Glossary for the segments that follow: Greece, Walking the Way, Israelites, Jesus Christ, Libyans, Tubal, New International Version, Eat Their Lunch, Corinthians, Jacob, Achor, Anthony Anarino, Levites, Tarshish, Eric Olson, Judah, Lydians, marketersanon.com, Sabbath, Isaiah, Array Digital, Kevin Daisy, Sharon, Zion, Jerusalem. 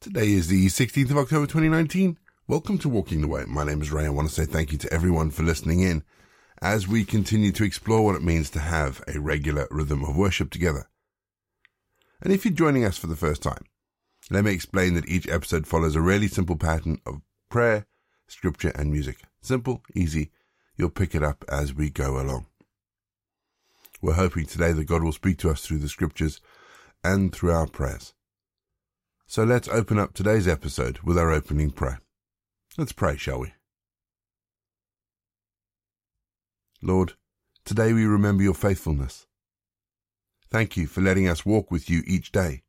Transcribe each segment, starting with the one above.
Today is the 16th of October 2019. Welcome to Walking the Way. My name is Ray. I want to say thank you to everyone for listening in as we continue to explore what it means to have a regular rhythm of worship together. And if you're joining us for the first time, let me explain that each episode follows a really simple pattern of prayer, scripture, and music. Simple, easy. You'll pick it up as we go along. We're hoping today that God will speak to us through the scriptures and through our prayers. So let's open up today's episode with our opening prayer. Let's pray, shall we? Lord, today we remember your faithfulness. Thank you for letting us walk with you each day.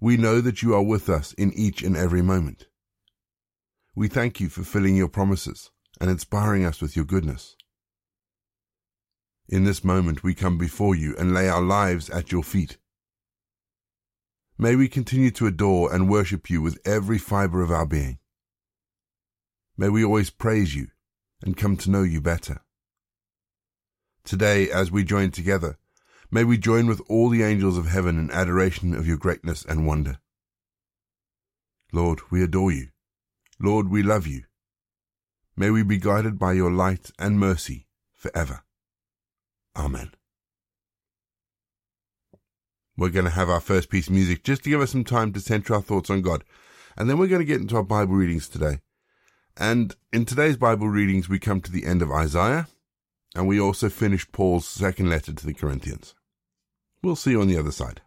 We know that you are with us in each and every moment. We thank you for fulfilling your promises and inspiring us with your goodness. In this moment we come before you and lay our lives at your feet. May we continue to adore and worship you with every fibre of our being. May we always praise you and come to know you better. Today, as we join together, may we join with all the angels of heaven in adoration of your greatness and wonder. Lord, we adore you. Lord, we love you. May we be guided by your light and mercy forever. Amen. We're going to have our first piece of music just to give us some time to center our thoughts on God. And then we're going to get into our Bible readings today. And in today's Bible readings, we come to the end of Isaiah, and we also finish Paul's second letter to the Corinthians. We'll see you on the other side.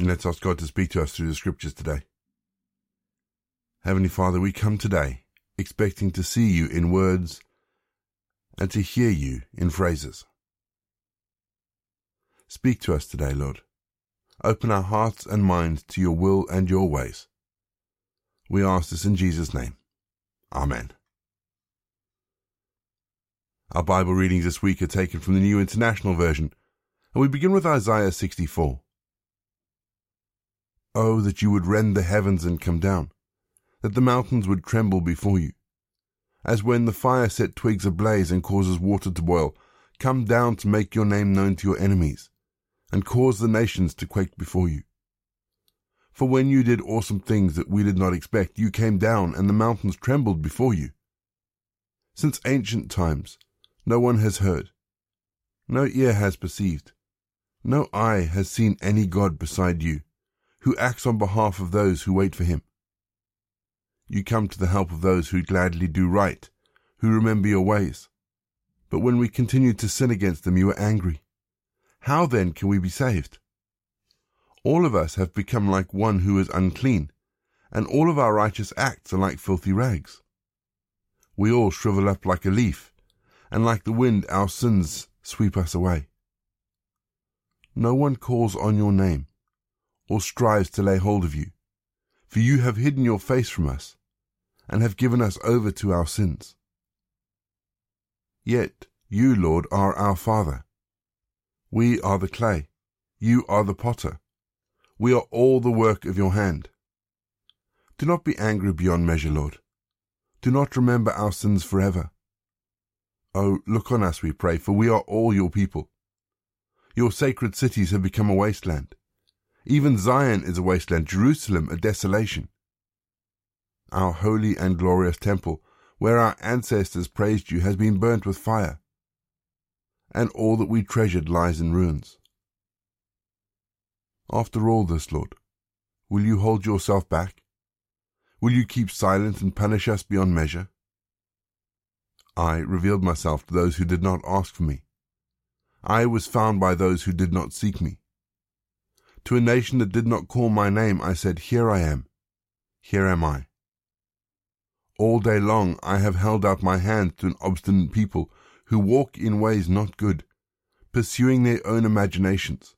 And let's ask God to speak to us through the scriptures today. Heavenly Father, we come today expecting to see you in words and to hear you in phrases. Speak to us today, Lord. Open our hearts and minds to your will and your ways. We ask this in Jesus' name. Amen. Our Bible readings this week are taken from the New International Version, and we begin with Isaiah 64. Oh, that you would rend the heavens and come down, that the mountains would tremble before you. As when the fire set twigs ablaze and causes water to boil, come down to make your name known to your enemies, and cause the nations to quake before you. For when you did awesome things that we did not expect, you came down and the mountains trembled before you. Since ancient times, no one has heard, no ear has perceived, No eye has seen any God beside you, who acts on behalf of those who wait for him. You come to the help of those who gladly do right, who remember your ways. But when we continued to sin against them, you were angry. How then can we be saved? All of us have become like one who is unclean, and all of our righteous acts are like filthy rags. We all shrivel up like a leaf, and like the wind our sins sweep us away. No one calls on your name, or strives to lay hold of you, for you have hidden your face from us, and have given us over to our sins. Yet you, Lord, are our Father. We are the clay, you are the potter. We are all the work of your hand. Do not be angry beyond measure, Lord. Do not remember our sins forever. Oh, look on us, we pray, for we are all your people. Your sacred cities have become a wasteland. Even Zion is a wasteland, Jerusalem a desolation. Our holy and glorious temple, where our ancestors praised you, has been burnt with fire, and all that we treasured lies in ruins. After all this, Lord, will you hold yourself back? Will you keep silent and punish us beyond measure? I revealed myself to those who did not ask for me. I was found by those who did not seek me. To a nation that did not call my name, I said, "Here I am, here am I." All day long I have held out my hand to an obstinate people who walk in ways not good, pursuing their own imaginations,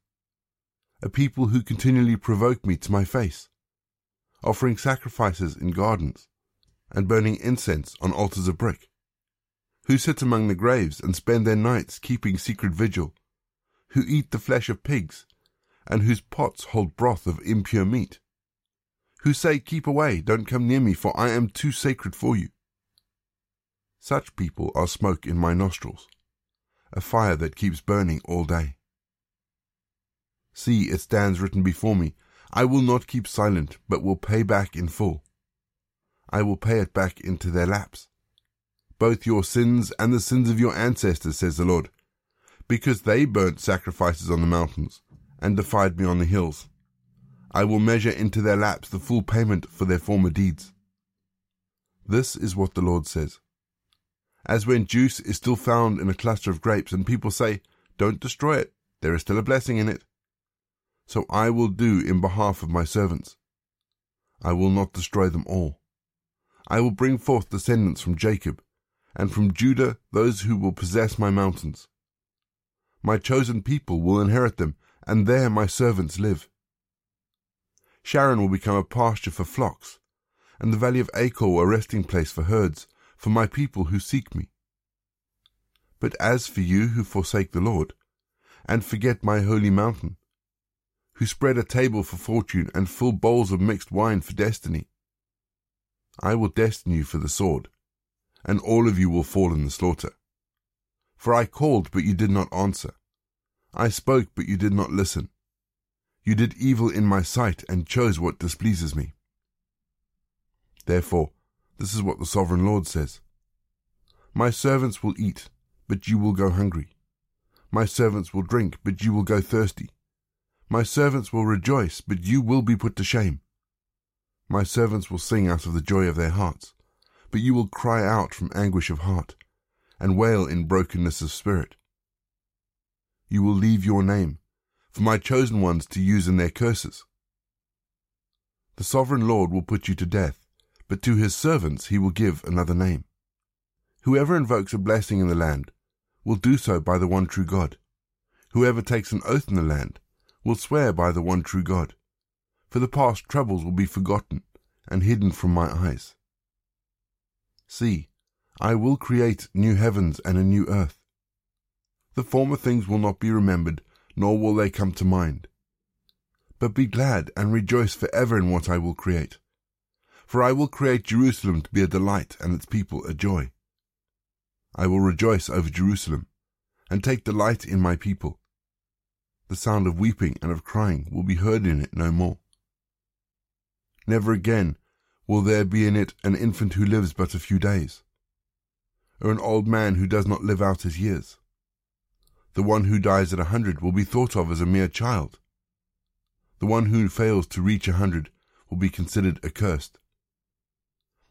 a people who continually provoke me to my face, offering sacrifices in gardens and burning incense on altars of brick, who sit among the graves and spend their nights keeping secret vigil, who eat the flesh of pigs and whose pots hold broth of impure meat, who say, "Keep away, don't come near me, for I am too sacred for you." Such people are smoke in my nostrils, a fire that keeps burning all day. See, it stands written before me, I will not keep silent, but will pay back in full. I will pay it back into their laps, both your sins and the sins of your ancestors, says the Lord, because they burnt sacrifices on the mountains and defied me on the hills. I will measure into their laps the full payment for their former deeds. This is what the Lord says. As when juice is still found in a cluster of grapes, and people say, "Don't destroy it, there is still a blessing in it," so I will do in behalf of my servants. I will not destroy them all. I will bring forth descendants from Jacob, and from Judah those who will possess my mountains. My chosen people will inherit them, and there my servants live. Sharon will become a pasture for flocks, and the valley of Achor a resting place for herds, for my people who seek me. But as for you who forsake the Lord, and forget my holy mountain, who spread a table for fortune and fill bowls of mixed wine for destiny, I will destine you for the sword, and all of you will fall in the slaughter. For I called, but you did not answer. I spoke, but you did not listen. You did evil in my sight and chose what displeases me. Therefore, this is what the Sovereign Lord says. My servants will eat, but you will go hungry. My servants will drink, but you will go thirsty. My servants will rejoice, but you will be put to shame. My servants will sing out of the joy of their hearts, but you will cry out from anguish of heart and wail in brokenness of spirit. You will leave your name for my chosen ones to use in their curses. The Sovereign Lord will put you to death, but to his servants he will give another name. Whoever invokes a blessing in the land will do so by the one true God. Whoever takes an oath in the land will swear by the one true God, for the past troubles will be forgotten and hidden from my eyes. See, I will create new heavens and a new earth. The former things will not be remembered, nor will they come to mind. But be glad and rejoice forever in what I will create. For I will create Jerusalem to be a delight and its people a joy. I will rejoice over Jerusalem and take delight in my people. The sound of weeping and of crying will be heard in it no more. Never again will there be in it an infant who lives but a few days, or an old man who does not live out his years. The one who dies at 100 will be thought of as a mere child. The one who fails to reach 100 will be considered accursed.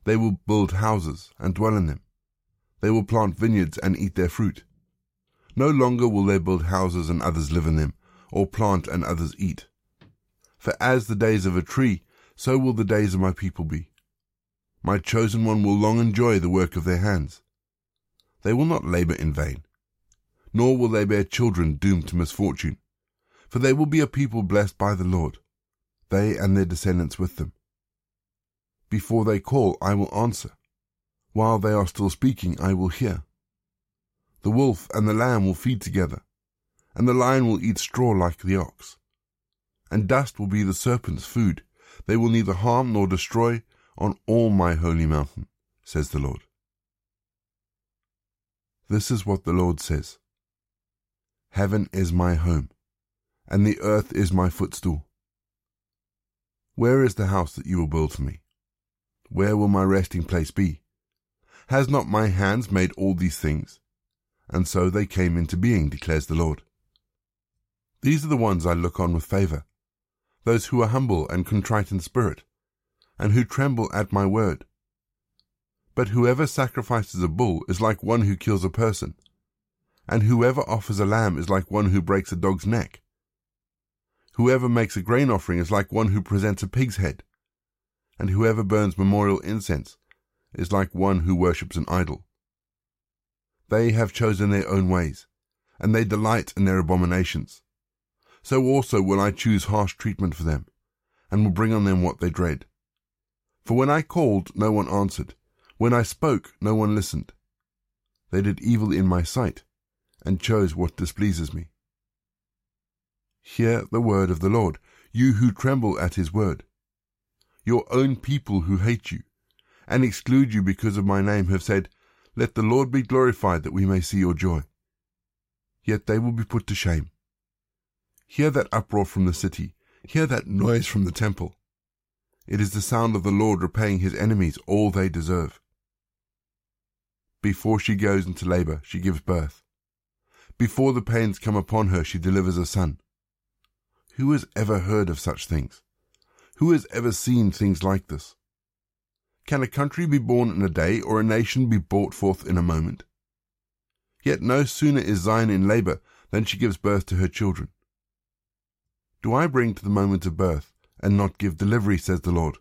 They will build houses and dwell in them. They will plant vineyards and eat their fruit. No longer will they build houses and others live in them, or plant and others eat. For as the days of a tree, so will the days of my people be. My chosen one will long enjoy the work of their hands. They will not labor in vain, nor will they bear children doomed to misfortune, for they will be a people blessed by the Lord, they and their descendants with them. Before they call, I will answer. While they are still speaking, I will hear. The wolf and the lamb will feed together, and the lion will eat straw like the ox. And dust will be the serpent's food. They will neither harm nor destroy on all my holy mountain, says the Lord. This is what the Lord says. Heaven is my home, and the earth is my footstool. Where is the house that you will build for me? Where will my resting place be? Has not my hands made all these things? And so they came into being, declares the Lord. These are the ones I look on with favor, those who are humble and contrite in spirit, and who tremble at my word. But whoever sacrifices a bull is like one who kills a person, and whoever offers a lamb is like one who breaks a dog's neck. Whoever makes a grain offering is like one who presents a pig's head, and whoever burns memorial incense is like one who worships an idol. They have chosen their own ways, and they delight in their abominations. So also will I choose harsh treatment for them, and will bring on them what they dread. For when I called, no one answered. When I spoke, no one listened. They did evil in my sight, and chose what displeases me. Hear the word of the Lord, you who tremble at his word. Your own people who hate you, and exclude you because of my name, have said, Let the Lord be glorified that we may see your joy. Yet they will be put to shame. Hear that uproar from the city. Hear that noise from the temple. It is the sound of the Lord repaying his enemies all they deserve. Before she goes into labor, she gives birth. Before the pains come upon her, she delivers a son. Who has ever heard of such things? Who has ever seen things like this? Can a country be born in a day, or a nation be brought forth in a moment? Yet no sooner is Zion in labor than she gives birth to her children. Do I bring to the moment of birth, and not give delivery, says the Lord?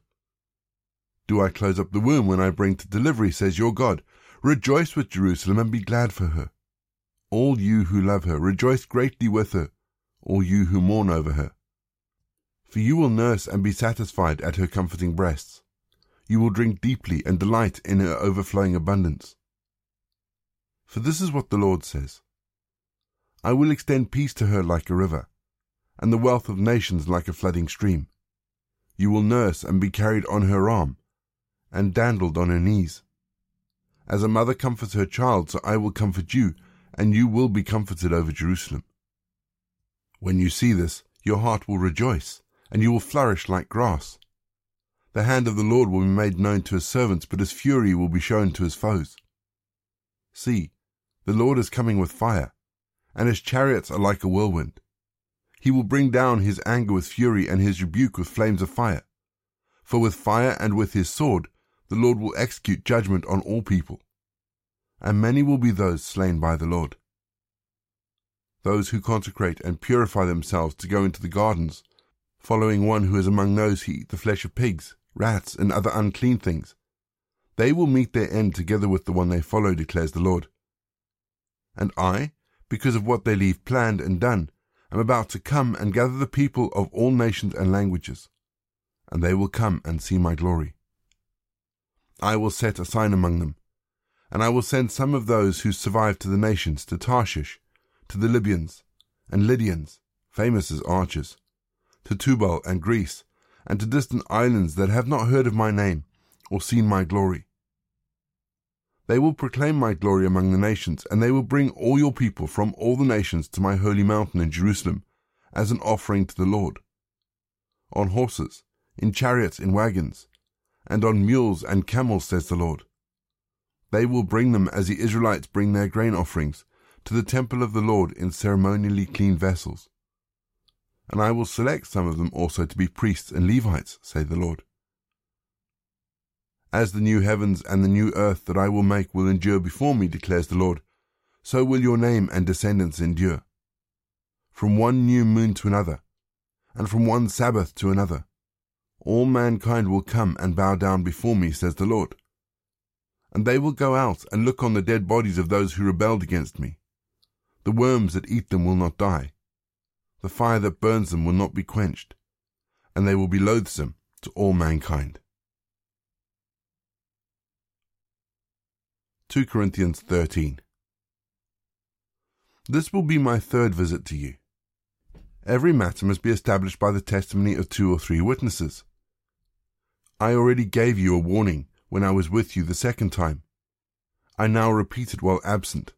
Do I close up the womb when I bring to delivery, says your God? Rejoice with Jerusalem, and be glad for her. All you who love her, rejoice greatly with her, all you who mourn over her. For you will nurse and be satisfied at her comforting breasts. You will drink deeply and delight in her overflowing abundance. For this is what the Lord says. I will extend peace to her like a river, and the wealth of nations like a flooding stream. You will nurse and be carried on her arm, and dandled on her knees. As a mother comforts her child, so I will comfort you, and you will be comforted over Jerusalem. When you see this, your heart will rejoice, and you will flourish like grass. The hand of the Lord will be made known to his servants, but his fury will be shown to his foes. See, the Lord is coming with fire, and his chariots are like a whirlwind. He will bring down his anger with fury, and his rebuke with flames of fire. For with fire and with his sword, the Lord will execute judgment on all people. And many will be those slain by the Lord. Those who consecrate and purify themselves to go into the gardens, following one who is among those who eat the flesh of pigs, rats, and other unclean things. They will meet their end together with the one they follow, declares the Lord. And I, because of what they leave planned and done, am about to come and gather the people of all nations and languages, and they will come and see my glory. I will set a sign among them, and I will send some of those who survive to the nations, to Tarshish, to the Libyans and Lydians, famous as archers, to Tubal and Greece, and to distant islands that have not heard of my name or seen my glory. They will proclaim my glory among the nations, and they will bring all your people from all the nations to my holy mountain in Jerusalem as an offering to the Lord. On horses, in chariots, in wagons, and on mules and camels, says the Lord. They will bring them as the Israelites bring their grain offerings, to the temple of the Lord in ceremonially clean vessels. And I will select some of them also to be priests and Levites, say the Lord. As the new heavens and the new earth that I will make will endure before me, declares the Lord, so will your name and descendants endure. From one new moon to another, and from one Sabbath to another, all mankind will come and bow down before me, says the Lord. And they will go out and look on the dead bodies of those who rebelled against me. The worms that eat them will not die. The fire that burns them will not be quenched, and they will be loathsome to all mankind. 2 Corinthians 13. This will be my third visit to you. Every matter must be established by the testimony of 2 or 3 witnesses. I already gave you a warning when I was with you the second time. I now repeat it while absent.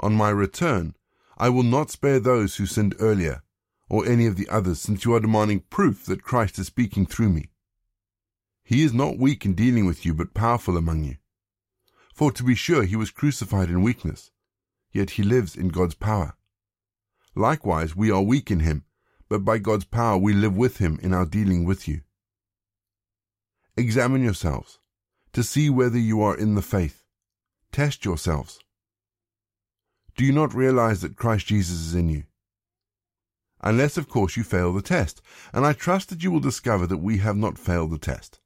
On my return, I will not spare those who sinned earlier, or any of the others, since you are demanding proof that Christ is speaking through me. He is not weak in dealing with you, but powerful among you. For to be sure, he was crucified in weakness, yet he lives in God's power. Likewise, we are weak in him, but by God's power we live with him in our dealing with you. Examine yourselves, to see whether you are in the faith. Test yourselves. Do you not realize that Christ Jesus is in you? Unless, of course, you fail the test, and I trust that you will discover that we have not failed the test.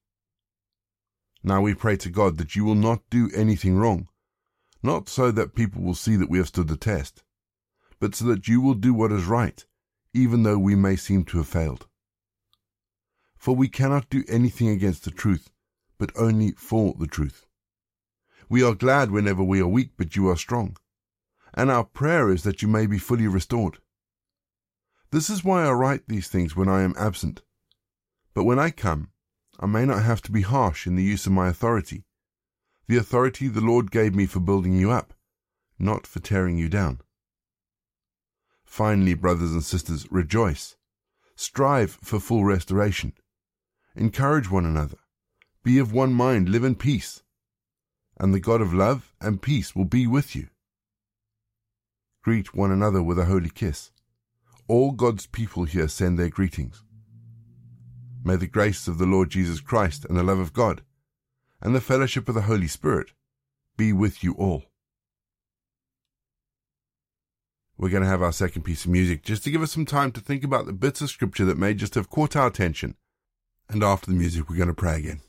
Now we pray to God that you will not do anything wrong, not so that people will see that we have stood the test, but so that you will do what is right, even though we may seem to have failed. For we cannot do anything against the truth, but only for the truth. We are glad whenever we are weak, but you are strong. And our prayer is that you may be fully restored. This is why I write these things when I am absent. But when I come, I may not have to be harsh in the use of my authority, the authority the Lord gave me for building you up, not for tearing you down. Finally, brothers and sisters, rejoice. Strive for full restoration. Encourage one another. Be of one mind, live in peace. And the God of love and peace will be with you. Greet one another with a holy kiss. All God's people here send their greetings. May the grace of the Lord Jesus Christ and the love of God and the fellowship of the Holy Spirit be with you all. We're going to have our second piece of music just to give us some time to think about the bits of scripture that may just have caught our attention. And after the music, we're going to pray again.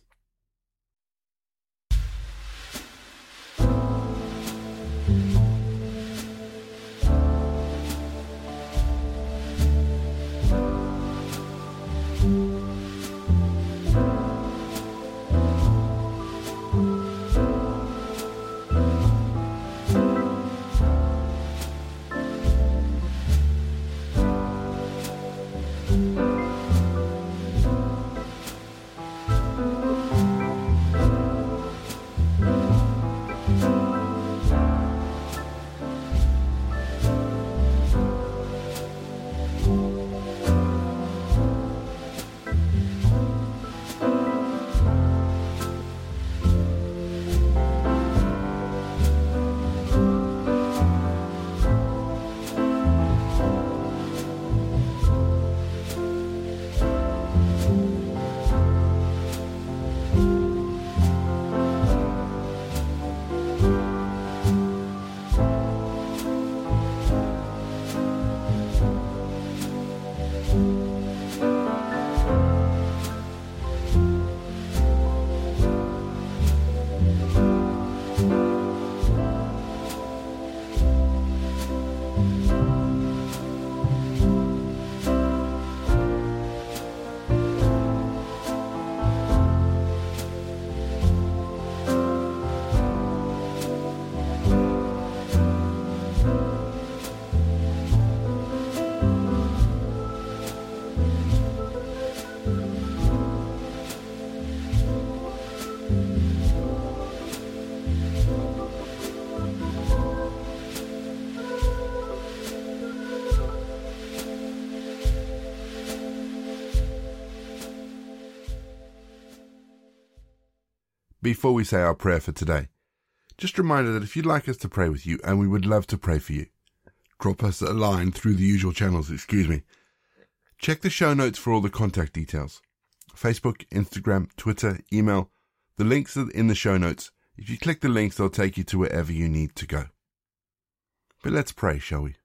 Before we say our prayer for today, Just a reminder that if you'd like us to pray with you, and we would love to pray for you, drop us a line through the usual channels, Check the show notes for all the contact details. Facebook, Instagram, Twitter, email. The links are in the show notes. If you click the links, they'll take you to wherever you need to go. But let's pray, shall we?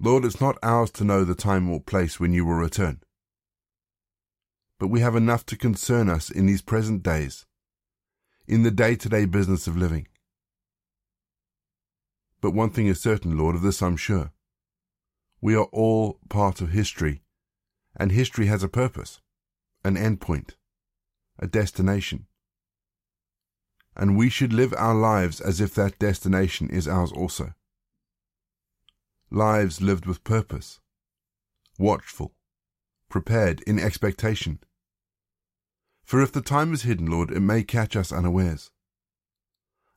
Lord, it's not ours to know the time or place when you will return. But we have enough to concern us in these present days, in the day-to-day business of living. But one thing is certain, Lord, of this I'm sure. We are all part of history, and history has a purpose, an endpoint, a destination. And we should live our lives as if that destination is ours also. Lives lived with purpose, watchful, prepared in expectation. For if the time is hidden, Lord, it may catch us unawares.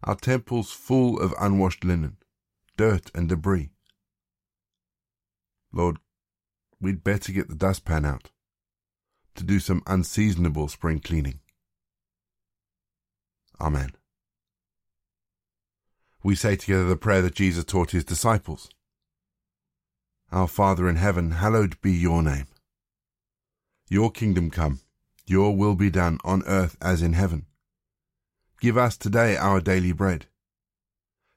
Our temples full of unwashed linen, dirt and debris. Lord, we'd better get the dustpan out to do some unseasonable spring cleaning. Amen. We say together the prayer that Jesus taught his disciples. Our Father in heaven, hallowed be your name. Your kingdom come, your will be done on earth as in heaven. Give us today our daily bread.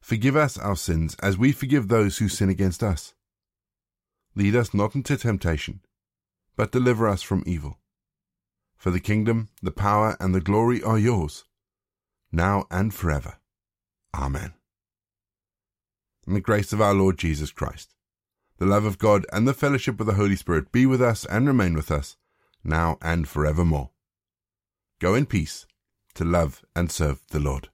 Forgive us our sins as we forgive those who sin against us. Lead us not into temptation, but deliver us from evil. For the kingdom, the power, and the glory are yours, now and forever. Amen. In the grace of our Lord Jesus Christ, the love of God, and the fellowship of the Holy Spirit be with us and remain with us, now and forevermore. Go in peace to love and serve the Lord.